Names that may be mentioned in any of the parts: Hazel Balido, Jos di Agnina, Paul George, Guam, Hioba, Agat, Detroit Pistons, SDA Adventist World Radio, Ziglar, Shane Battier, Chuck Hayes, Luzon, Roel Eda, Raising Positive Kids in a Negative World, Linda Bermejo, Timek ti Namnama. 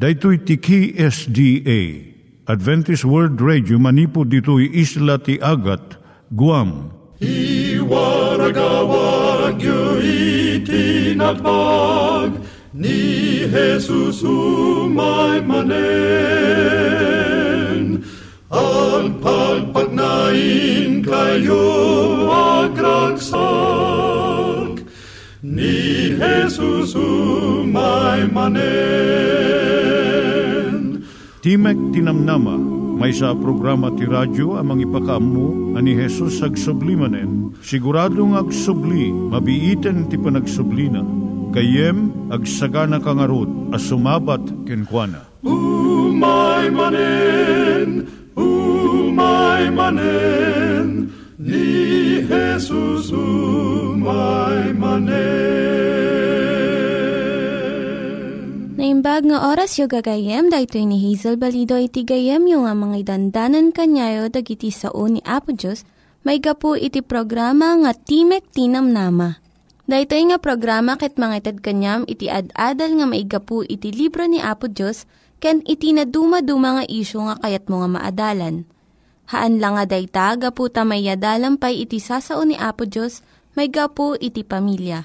Daitui tiki SDA Adventist World Radio manipud ditui isla ti Agat, Guam. I waragawag yu itinatpag ni Jesus umay manen. Ang pagpagnain kayo agkansak ni Jesus umay manen. Timek ti Namnama, maysa programa ti radyo amang ipakaammo ani Jesus agsublimanen. Siguradong agsubli, mabiiten ti panagsublina. Kayem agsagana kangarot a sumabat kenkwana. Umay manen, ni Jesus umay manen. Naimbag nga oras yu gagayem, dahito ni Hazel Balido iti gagayem yu nga mga dandanan kanyayo dagiti sao ni Apo Diyos, may gapu iti programa nga Timek ti Namnama. Dahito nga programa ket mangitad kanyam iti ad-adal nga maigapu iti libro ni Apo Diyos, ken iti na dumaduma nga isyo nga kayat mo nga maadalan. Haan lang nga dayta, gapu tamayadalampay iti sasao ni Apo Diyos, may gapu iti pamilya.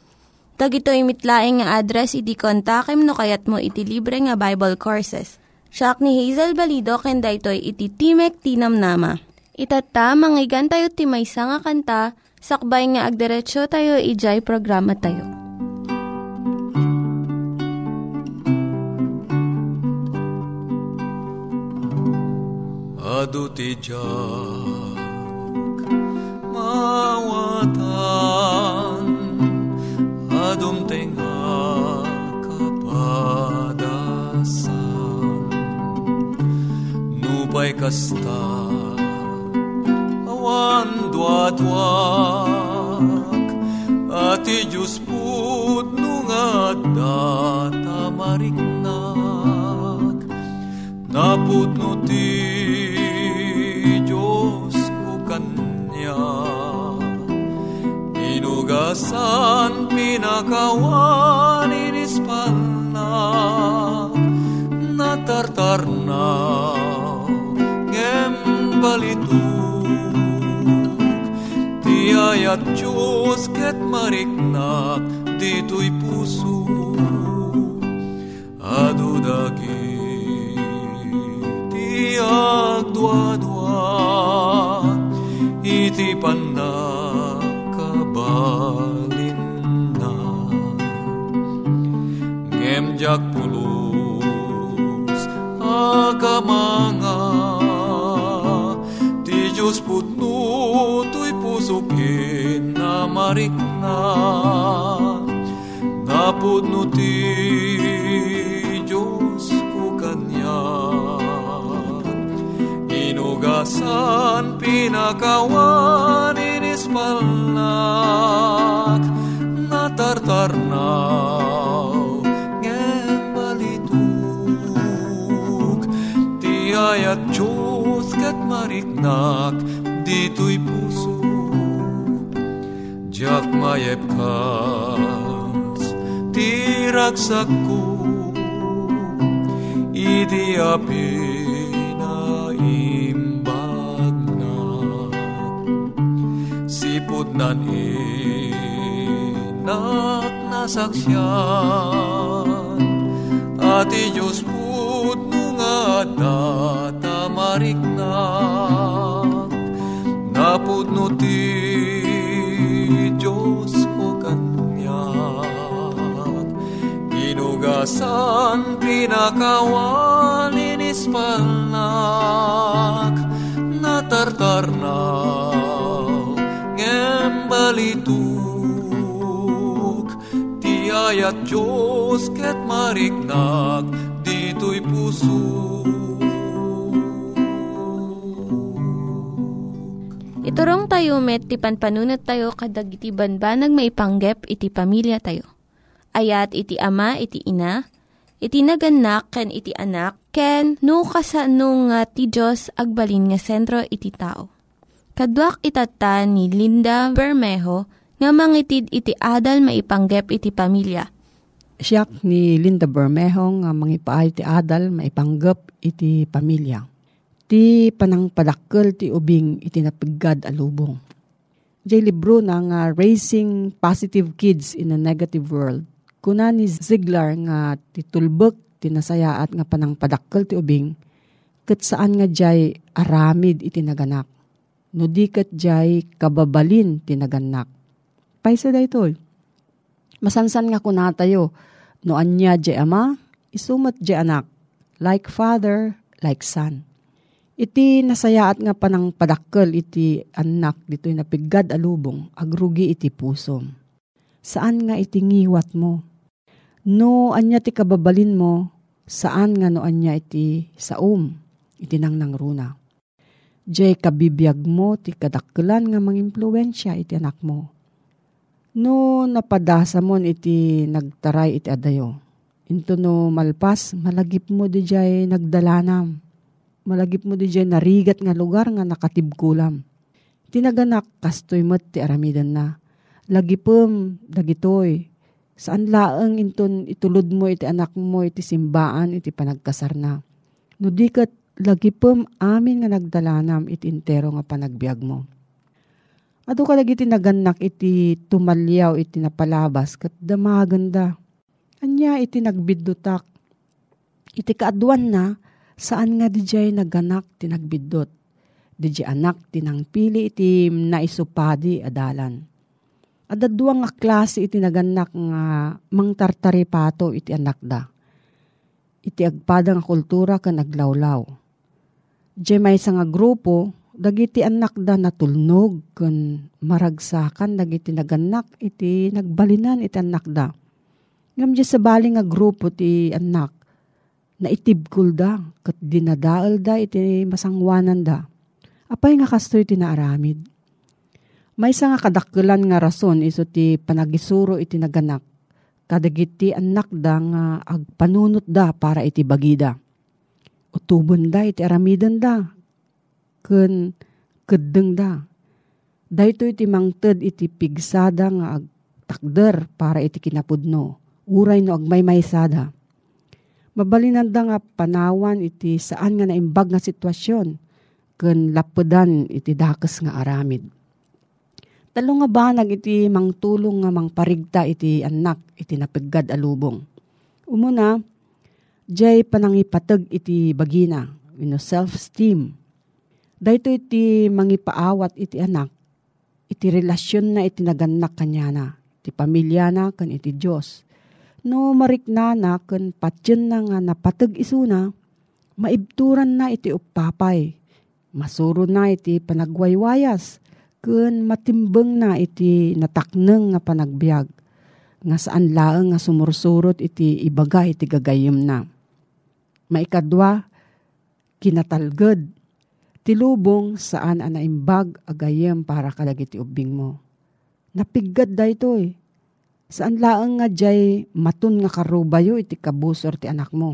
Dagitoy mitlaeng nga address iti kontakem no kayat mo iti libre nga Bible Courses. Siak ni Hazel Balido ken daytoy iti Timek ti Namnama. Itata manggigan tayo ti maysa nga kanta sakbay nga agdiretso tayo ijay programa tayo. Adu ti jak mawatan adum tenga kapadasam nupay kasta awan duatwak ati jusput nungat datamariknak naputno ti inugasan pinakawan inispalnak natartarnaw ngem balituk ti ayat Diyos ket mariknak dito'y puso adudagi ti agduadwa iti panakabalina ngem jak pulos akamanga ti Diyos putno tuy puso kinamarikna napudno ti Diyos ko kanya inugasan pinakawan inispalnak natartarnaw ngem balituk ti ayat Diyos ket mariknak dito'y puso jak mayepkas ti ragsakku idi api nan inak nasaksyan ati Diyos putno nga datamariknak napudno ti Diyos ko kanyak inugasan pinakawan inispalnak natartarnak ngem balituk ti ayat Diyos ket mariknak dito'y puso. Iturong tayo met, ti panpanunat tayo, kadag iti banbanag maipanggep iti pamilya tayo. Ayat iti ama, iti ina, iti naganak, ken iti anak, ken no kasano nga ti Diyos agbalin nga sentro iti tao. Kaduak itata ni Linda Bermejo, nga mangitid iti adal maipanggep iti pamilya. Siak ni Linda Bermejo nga mangipaay ti adal maipanggep iti pamilya. Ti panangpadakkel ti ubing iti napigad alubong. Diyay libro na nga Raising Positive Kids in a Negative World. Kuna ni Ziglar nga titulbek tinasayaat nga panangpadakkel ti ubing ket saan nga diyay aramid iti naganak. No diket diyay kababalin ti naganak. Paisa daytoy. Masansan nga kuna tayo, no anya di ama, isumat di anak, like father, like son. Iti nasayaat nga panang padakkel iti anak, dito'y napigad alubong, agrugi iti puso. Saan nga iti ngiwat mo? No anya ti kababalin mo, saan nga no anya iti saum, iti nangruna. Diyay kabibiyag mo, ti kadakkelan nga mangimpluensya iti anak mo. No napadasa mo iti nagtaray iti adayo. Into no malpas, malagip mo di jay nagdalanam. Malagip mo di jay narigat nga lugar nga nakatibkulam. Tinaganak kastoy met ti aramidan na. Lagipem dagitoy. Saan laeng inton itulod mo iti anak mo iti simbaan iti panagkasarna. No diket lagipem amin nga nagdalanam iti entero nga panagbiag mo. Ato ka lagi tinaganak iti tumalyaw iti napalabas kat damaganda. Anya iti nagbiddutak. Iti kaaduan na saan nga di jay naganak tinagbiddot. Di jay anak tinangpili iti naisupadi adalan. Adaduang nga klase iti naganak nga mangtartaripato iti anak da. Iti agpadang nga kultura ka naglawlaw. Diyay may isang nga grupo dagiti anak da natulnog ken maragsakan dagiti naganak iti nagbalinan iti anak da. Ngam di sabali nga grupo ti anak na itibkul da ket dinadael da iti masangwanan da. Apay nga kastoy ti naaramid. Maysa nga kadakkelan nga rason iso ti panagisuro iti naganak kadagiti anak da nga agpanunot da para iti bagida. Utubon da iti aramidan da. Ken kedeng da. Dahito iti mangted iti pigsada nga agtakder para iti kinapudno. Uray no agmaymaysada. Mabalinan da nga panawan iti saan nga naimbag nga sitwasyon. Ken lapudan iti dakes nga aramid. Talo nga banag iti mangtulong nga mangparigta iti anak iti napigad alubong. Umuna, jay panangipateg iti bagina. Wenno self-esteem. Dahito iti mangipaawat iti anak, iti relasyon na iti naganak kanya na, iti pamilya na kan iti Diyos. No marikna na kan patyan na nga napatag isuna, maibturan na iti uppapay, masuro na iti panagwaywayas, kan matimbang na iti natakneng nga panagbiag, nga saan laeng nga sumursurot iti ibaga iti gagayem na. Maikadwa, kinatalged. Tilubong saan anaimbag agayem para kadagiti ubing mo. Napigad da ito eh. Saan laang nga jay matun nga karubayo iti kabusor ti anak mo.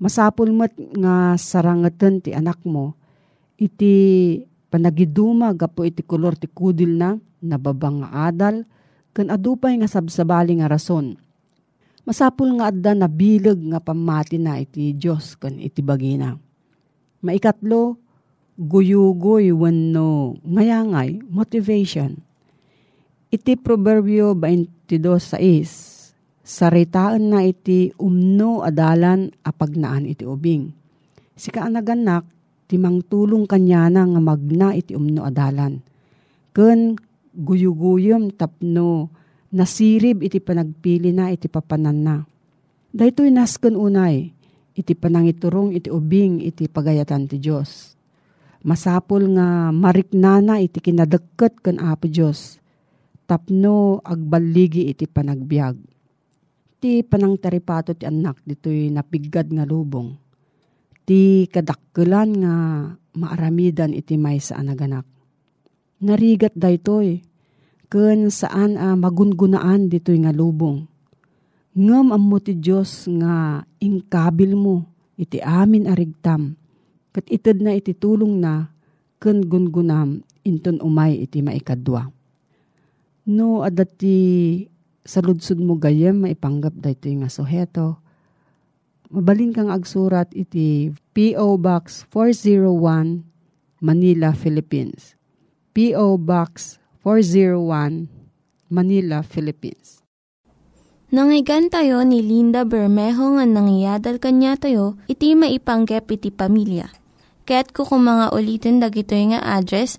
Masapul met nga sarangeten ti anak mo. Iti panagiduma gapo iti kolor ti kudil na nababang nga adal ken adupay nga sabsabali nga rason. Masapul nga adda nabileg nga pamati na iti Dios ken iti bagina. Maikatlo, guyugoy wenno ngayangay, motivation. Iti Proverbio 22:6, saritaan na iti umno adalan apagnaan iti ubing. Sika anaganak, timangtulong kanya na nga magna iti umno adalan. Ken guyuguyom tapno nasirib iti panagpili na iti papanan na. Daytoy nasken unay, iti panangiturong iti ubing iti pagayatan ti Dios. Masapul nga mariknana iti kinadeket ken Apo Dios. Tapno agbaligi iti panagbiag. Ti panangtaripato ti anak dito'y napigad nga lubong. Ti kadakkelan nga maaramidan iti maysa a naganak. narigat daytoy ken saan magungunaan ditoy nga lubong. Ngem ammo ti Dios nga ingkabil mo iti amin arigtam ket ited na iti tulong na ken gungunam inton umay iti maikadwa. No adat ti saludsod mo gayem maipanggap daytoy nga suheto. Mabalin kang agsurat iti P.O. Box 401 Manila, Philippines. P.O. Box 401 Manila, Philippines. Nangyigan tayo ni Linda Bermejo nga nangyadal kanya tayo iti maipanggep iti pamilya. Kaya't kukumanga ulitin dagito nga address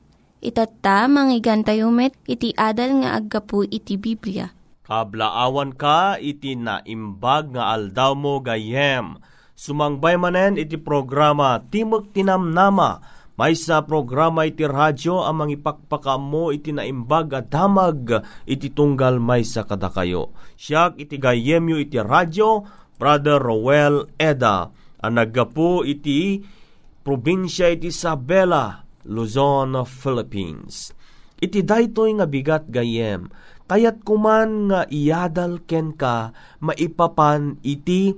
Itatta manggigan tayo met iti adal nga aggapu iti Biblia. Kablaawan ka iti naimbag nga aldaw mo gayem. Sumangbay manen iti programa Timek ti Namnama. Maysa programa iti radyo ang mangipakpakamo iti naimbag at damag iti tunggal maysa kadakayo. Siak iti gayemyo iti radyo, Brother Roel Eda. Ang naggapo iti probinsya iti Isabela, Luzon, Philippines. Iti daytoy nga bigat gayem. Kayat kuman nga iadal ken ka maipapan iti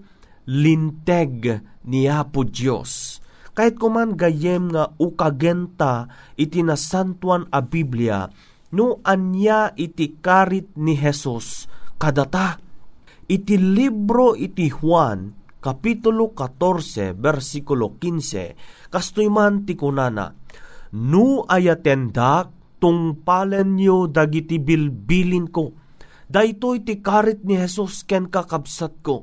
linteg ni Apo Dios. Kahit kuman gayem nga ukagenta iti nasantuan a Biblia, no anya iti karit ni Jesus kadata. Iti libro iti Juan, Kapitulo 14, versikulo 15, kastoy man ti kunana, no ayatendak tungpalen nyo dagiti bilbilin ko. Daytoy ti karit ni Jesus ken kakabsat ko.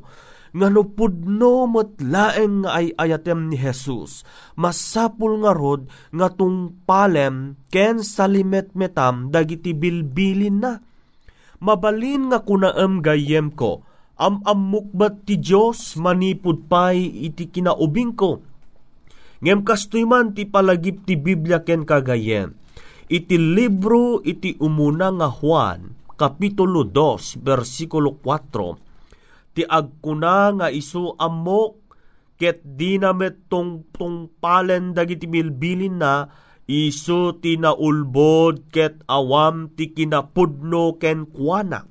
Ngano pudno matlaeng nga ay ayatem ni Jesus, masapul nga rod nga tungpalem ken salimet-metam dagiti bilbilin na. Mabalin nga kunaem gayem ko, amamukbat ti Dios manipudpay iti kinaubing ko. Ngem kastoy man ti palagip ti Biblia ken kagayem, iti libro iti umuna nga Juan, Kapitulo 2, versikulo 4, ti agkuna nga isu amok ket dinamet tungpalen dagiti bilbilin na isu ti naulbod ket awam ti kinapudno ken kuana.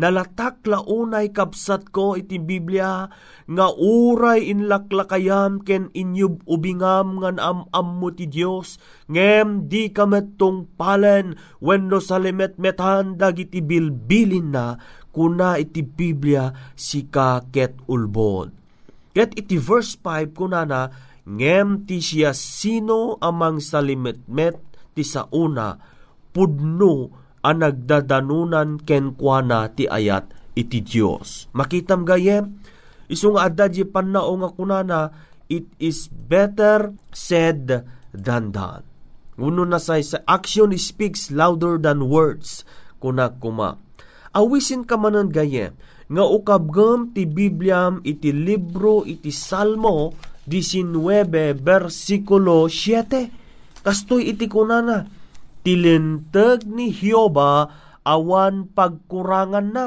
Nalatak launay kapsat ko iti Biblia nga uray inlaklakayam ken inyub ubingam ngan amammo ti Dios ngem di kamet tungpalen wenno salimet-metan dagiti bilbilin na kuna iti Biblia sika ket ulbod. Ket iti verse 5 kunana ngem ti siya sino amang salimet-met ti sauna pudno ang nagdadanunan kenkwana ti ayat iti Dios. Makitam gayem, isung adadji panao nga kunana, it is better said than done. Uno na say sa action speaks louder than words, kunakuma. Awisin ka manan gayem, nga ukabgam ti Bibliam iti libro iti Salmo 19, versikulo 7. Kastoy iti kunana, tilinteg ni Hioba awan pagkurangan na,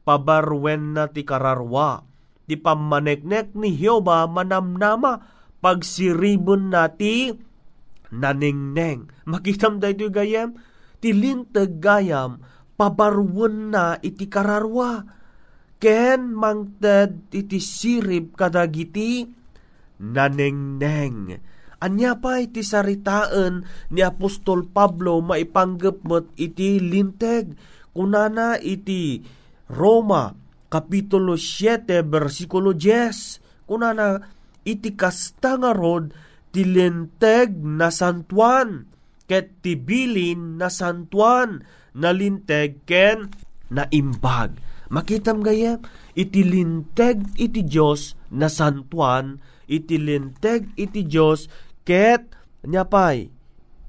pabarwen na ti kararwa. Ti pamaneknek ni Hioba manamnama, pagsiribon na ti naningneng. Makitam daytoy gayem, tilinteg gayam, pabarwen na iti kararwa. Ken mangted iti sirib kadagiti naningneng. Anya pa iti saritaan ni Apostol Pablo maipanggep met iti linteg. Kunana iti Roma, Kapitulo 7, versikulo 10. Kunana iti kasta nga rod ti linteg na santuan, ket ti bilin na santuan na linteg ken na imbag. Makitam gayem, iti linteg iti Dios na santuan, iti linteg iti Dios ket nyapay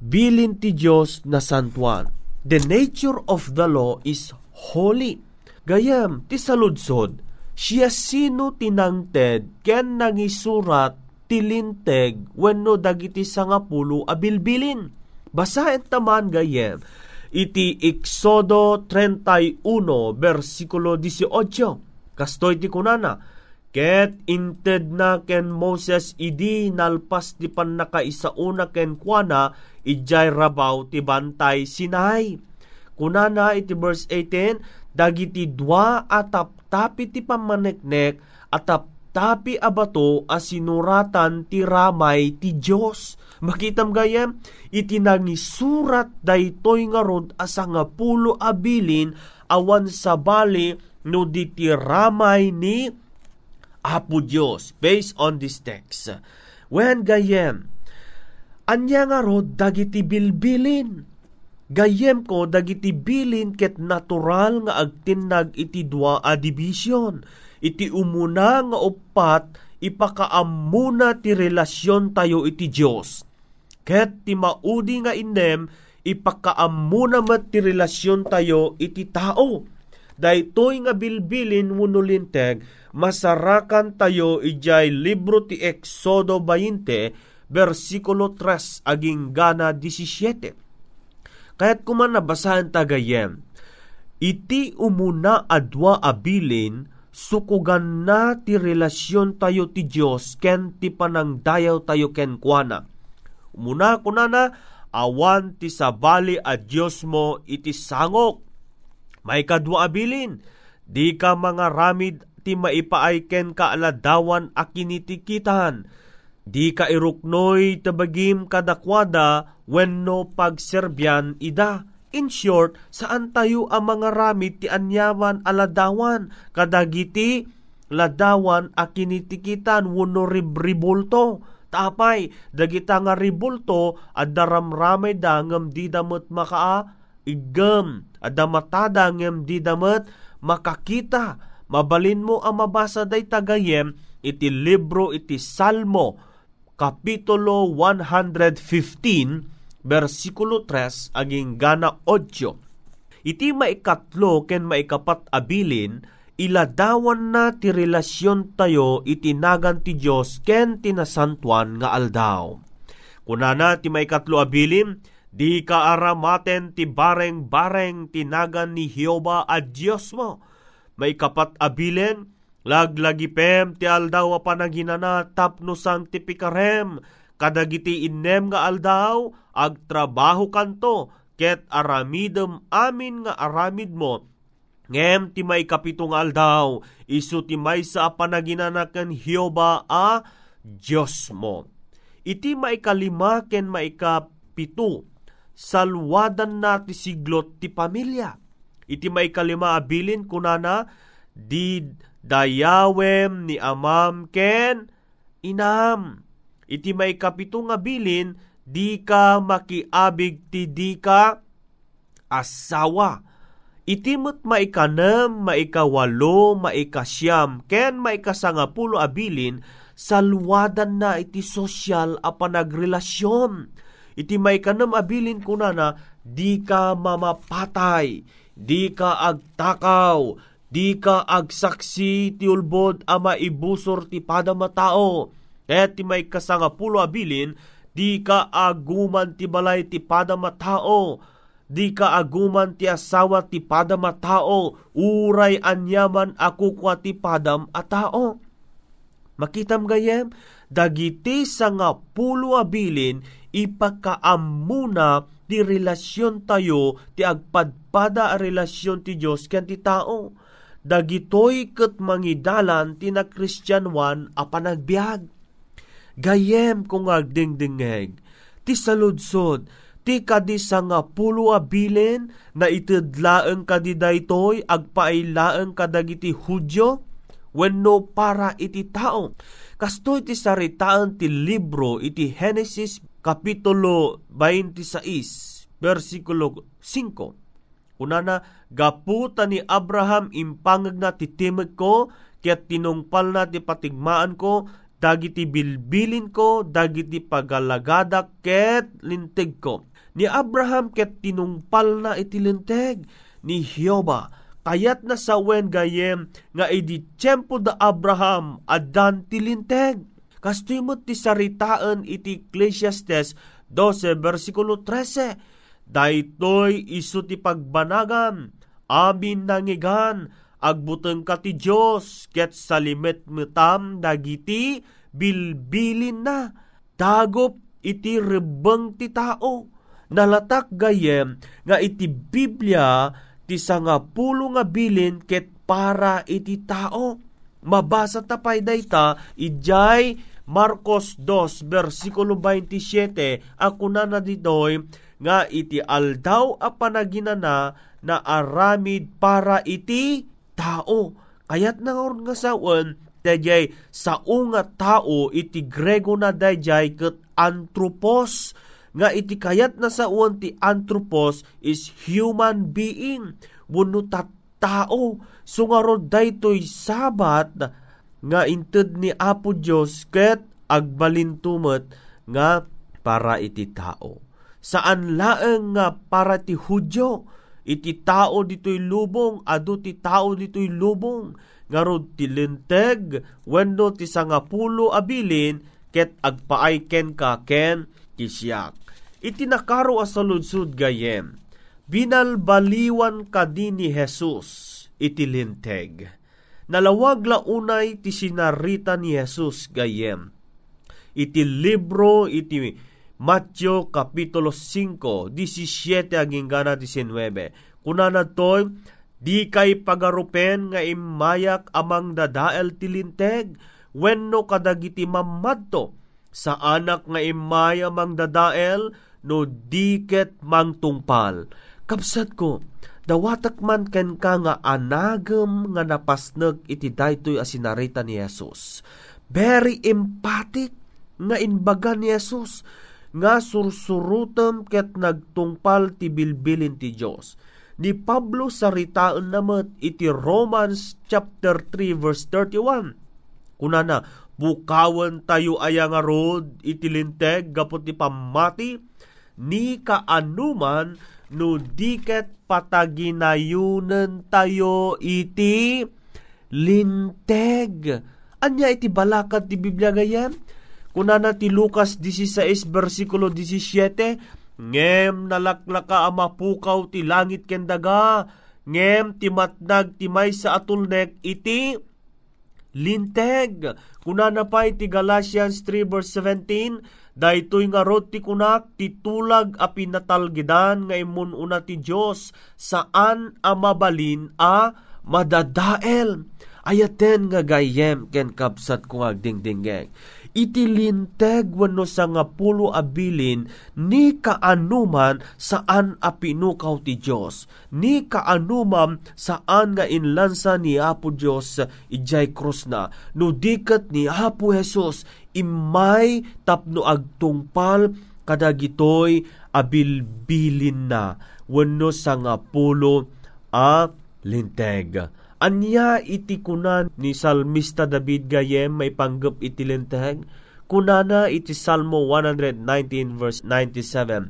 bilin ti Dios na santuan. The nature of the law is holy. Gayam ti saludsod, siya sino tinangted ken nangisurat tilinteg wenno dagiti sangapulo a bilbilin. Basahin taman gayam iti Exodo 31 versikulo 18. Kastoy ti kunana, ket inted na ken Moses idi nalpas ti pannakaisauna ken kuana ijay rabaw ti bantay Sinai. Kunana iti verse 18, dagiti dua ataptapi ti pamaneknek ataptapi abato asinuratan ti ramay ti Dios. Makitam gayem iti nangisurat daytoy ngarod asangapulo a bilin awan sabali no diti ramay ni Apo Dios. Based on this text, wen gayem anya ngarod dagiti bilbilin. Gayem ko dagiti bilin ket natural nga agtinag iti dua a division. Iti umuna nga upat ipakaammuna ti relasyon tayo iti Dios. Ket ti maudi nga inem ipakaammuna met ti relasyon tayo iti tao. Daytoy nga bilbilin wenno linteg masarakan tayo ijay libro ti Exodo 20 versikulo 3 aging gana 17. Kaya't kuman nabasahan tagayem, iti umuna adwa abilin, sukugan na ti relasyon tayo ti Dios ken ti panangdayaw tayo ken kuana. Umuna kunana, awan ti sabali a Dios mo iti sangok. May kadwa abilin, di ka mangaramid ti maipaay ken kaaladawan a kinitikitan. Di ka iruknoy tabagim kadakwada wenno pagserbyan ida. In short, saan tayo ang mga ramid ti anyawan aladawan kadagiti ladawan a kinitikitan wenno ribolto. Tapay dagita nga ribolto adda ramramay da ngem di damet makaa igem adda matada ngem di damet makakita. Mabalin mo ang mabasa day tagayem iti libro iti Salmo Kapitulo 115, versikulo 3, aging gana 8. Iti maikatlo ken maikapat abilin, iladawan na ti relasyon tayo itinagan ti Dios ken tinasantuan nga aldaw. Kunana ti maikatlo abilin, di ka aramaten ti bareng-bareng tinagan ni Jehova a Dios mo. Maikapat abilin, laglagipem ti aldaw a panaginana tapno santipikarem kadagiti innem nga aldaw agtrabaho kanto ket aramidem amin nga aramid mo ngem ti maikapito nga aldaw isu ti maysa a panaginana ken Jehova a Dios mo. Iti maikalima ken maikapito, salwadan na ti siglot ti pamilya. Iti maikalima abilin kunana, did dayawem ni amam ken inam. Iti maikapito nga bilin, di ka makiabig ti di ka asawa. Iti met maikanem, maikawalo, maikasyam ken maikasangapulo abilin, salwadan na iti sosyal a panagrelasyon. Iti maikanem abilin kunana, di ka mamapatay, di ka agtakaw, di ka agsaksi ti ulbod a maibusor ti padamatao. Ket ti maikasangapulo abilin, di ka aguman ti balay ti padamatao, di ka aguman ti asawa ti padamatao, uray anyaman a kukwa ti padam a tao. Makitam gayem, dagiti sangapulo abilin ipakaammuna ti relasyon tayo ti agpadpada a relasyon ti Dios ken ti tao. Dagitoy ket mangidalan ti na Kristiyanwan a panagbiag. Gayem kung agdingdingeg ti saludsod ti kadisangapulo a bilin na itedlaeng kadidaytoy agpailaeng kadagiti Hudyo wenno para iti tao. Kastoy ti saritaan ti libro iti Genesis Kapitulo 26 versikulo 5. Unana, gaputa ni Abraham impangeg na ti timek ko, ket tinungpal na ti patigmaan ko, dagiti bilbilin ko, dagiti pagalagadak ket linteg ko. ni Abraham ket tinungpal na iti lenteg ni Hioba. Kayat na sawen gayem nga idi tiyempo da Abraham addan ti linteg. Kastoymot ti saritaan iti Ecclesiastes 12 versikulo 13. Daytoy isu ti pagbanagan amin nangigan agbuteng ka ti Dios ket salimet metam dagiti bilbilin na dagop iti rebeng ti tao. Nalatak gayem nga iti Biblia ti 10 nga bilin ket para iti tao. Mabasa tapay dayta ijay Marcos 2 versikulo 27 akunana ditoy nga iti aldaw a panaginana na aramid para iti tao. Kayat nangaron nga saon dayjay sao nga tao iti Grego na dayjay ket anthropos. Nga iti kayat na saon ti anthropos is human being, wenno tattao. So ngaron daytoy sabat nga inted ni Apo Dios ket agbalintumet nga para iti tao. Saan laeng nga para ti Hudyo, iti tao ditoy lubong adu ti tao ditoy lubong. Ngaron ti lenteg wenno ti 10 abilin ket agpaay ken ka ken isyak. Iti nakaro asaludsud gayem, binalbaliwan kadi ni Jesus iti linteg. Nalawag launay ti sinarita ni Jesus gayem. Iti libro iti Mateo kapitulo 5:17 aging gana 19. Kunanadtoy, di kay pagarupen nga imayak amang dadael ti linteg, wenno kadagiti mammadto. Sa anak nga imaya mangdadael no diket mangtungpal. Kapsat ko, dawatak man ken ka nga anagem nga napasneg iti daytoy a sinarita ni Jesus. Very empathic nga inbaga ni Jesus nga sursurutem ket nagtungpal ti bilbilin ti Dios. Ni Pablo saritaan namet iti Romans chapter 3 verse 31. Kunana, bukawan tayo ayang arod iti linteg gapot ti pamati ni kaanuman no diket pataginayunen tayo iti linteg. Anya iti balakad ti Biblia gayem? Kunana ti Lucas 16 versikulo 17, ngem nalaklaka amapukaw ti langit ken daga, ngem timatnag ti maysa atulnek iti linteg. Kunana pa iti Galatians 3 verse 17, daytoy nga rod ti kunak titulag a pinatalgidan nga immununa ti Dios saan a mabalin a madadael. Ayaten nga gayem ken kapsat ko agdingdingeg. Iti linteg wenno 10 abilin ni kaanuman saan a pinukaw ti Dios, ni kaanuman saan nga inlansa ni Apo Dios ijay krus na no diket ni Apo Jesus imay tapno agtungpal kadagitoy abilbilin na wenno 10 a linteg. Anya iti kunan ni Salmista David gayem may panggap iti linteg? Kunana iti Salmo 119 verse 97.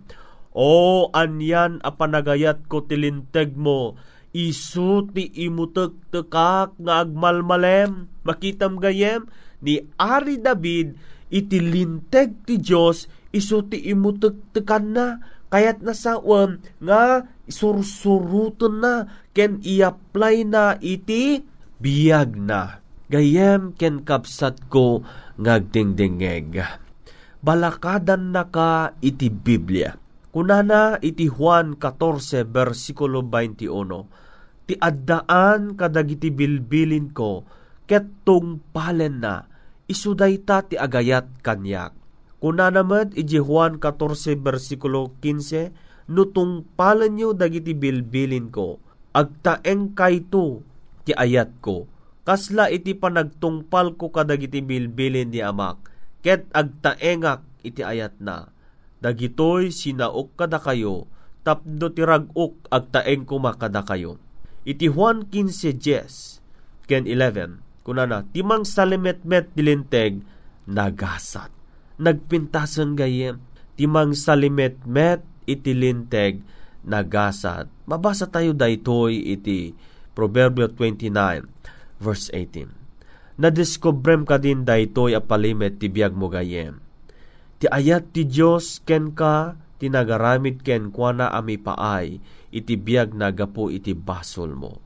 O anyan apanagayat ko ti linteg mo, isu ti imutek-tekak nga agmalmalem. Makitam gayem ni Ari David iti linteg ti Dios isu ti imutek-tekan na. Kayat na sawen nga sursuruten na ken i-apply na iti biyag na. Gayem ken kapsat ko ngagdingdingeg. Balakadan na ka iti Biblia. Kunana iti Juan 14 versikulo 21. Ti addaan kadagiti bilbilin ko ket tungpalen na. Isudayta ti agayat kanyak. Kunanamed iti Juan 14 versikulo 15, nutungpalan nyo dagiti bilbilin ko, agtaeng kayto ti ayat ko, kasla iti panagtungpal ko kadagiti bilbilin ni amak, ket agtaengak iti ayat na, dagitoy sinaok kada kayo, tapno ti ragok agtaeng kumakada kayo. Iti Juan 15:10 ken 11, kunana timang salimetmet ti linteg nagasat. Nagpintasan gayem, timang salimetmet itilinteg nagasat. Mabasa tayo daytoy iti Proverbio 29 verse 18. Nadiskubrem ka din daytoy apalimet ti biag mo gayem. Ti ayat ti Dios ken ka tinagaramid ken kuana ami paay iti biag nagapo iti basol mo.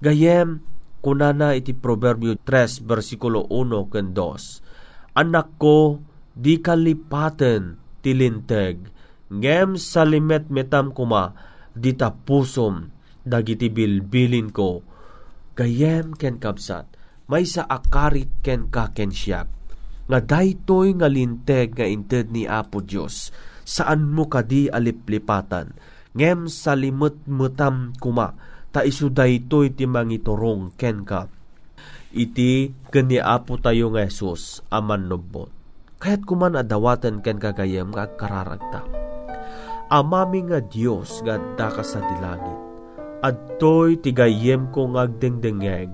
Gayem kunana iti Proverbio 3 versikulo 1 ken 2. Anak ko, di kalipaten tilinteg ngem salimet metam kuma ditapusom dagiti bilbilin ko. Gayem ken kabsat maysa akarit ken kakensyak nga daytoy nga linteg nga inted ni Apo Dios. Saan mo kadi aliplipatan ngem salimet metam kuma ta isu daytoy ti mangiturong ken ka iti ken ni Apo tayo nga Jesus aman nubbot. Kaya't kuman adawatan ken ka gayem nga kararagta. Amami nga Dios nga daka sa dilangit, adtoy tigayem kong agdengdengeg,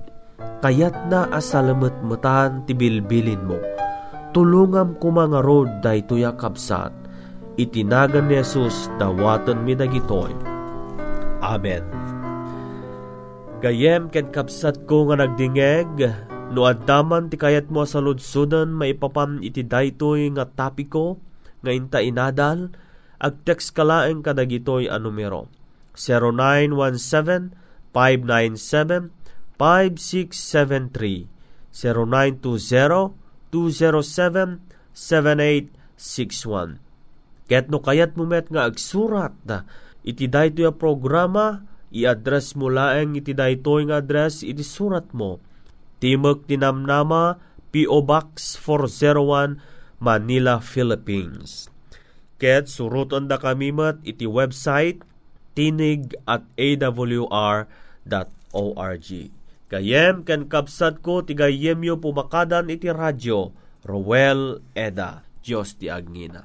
kayat na asalamat matan tibilbilin mo. Tulungam kumangarod daytoy akabsat, itinagan ni Jesus dawatan mi dagitoy. Amen. Gayem ken kabsat ko nga nagdingeg, no addaman ti kayat mo sa lodsudan maipapam iti daytoy nga tapiko nga inta inadal. Ag-text kalaeng kadagitoy ang numero 0917-597-5673, 0920-207-7861. Kaya't no kayat mumet nga agsurat da iti daytoy a programa, i-address mo laeng iti daytoy nga address iti surat mo. Timek ti Namnama, P.O. Box 401, Manila, Philippines. Ket suruton da kamimat iti website tinig@awr.org. Gayem ken kapsat ko ti gayem yo pumakadan iti radyo Roel Eda, Jos di Agnina.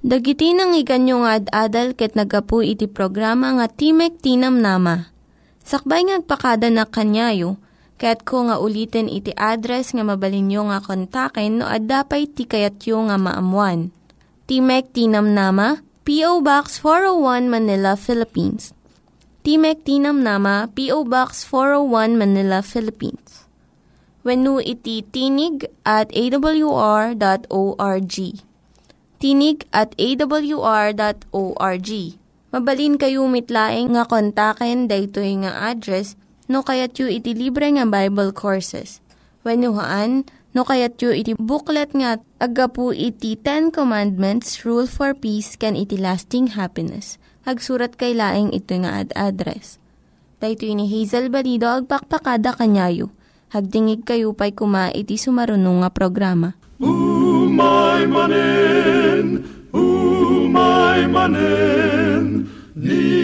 Dagiti nangyiganyo nga ad-adal ket nagapu iti programa nga Timek ti Namnama. Sakbay ngagpakada na kanyayo, ket ko nga ulitin iti address nga mabalinyo nga kontaken no addapay ti kayatyo nga maamuan. Timek ti Namnama, P.O. Box 401, Manila, Philippines. Timek ti Namnama, P.O. Box 401, Manila, Philippines. Wenno iti tinig@awr.org. Tinig@awr.org. Mabalin kayo mitlaeng nga kontaken daytoy nga address no kayatyo iti libre nga Bible Courses. Wenno haan, no kayat yu iti booklet nga agapu iti 10 Commandments, Rule for Peace, can iti lasting happiness. Hagsurat kay laing ito nga ad-address. Dahito ni Hazel Balido, agpakpakada kanyayo. Hagdingig kayo pa'y kuma iti sumarunong nga programa. Umay manen, ni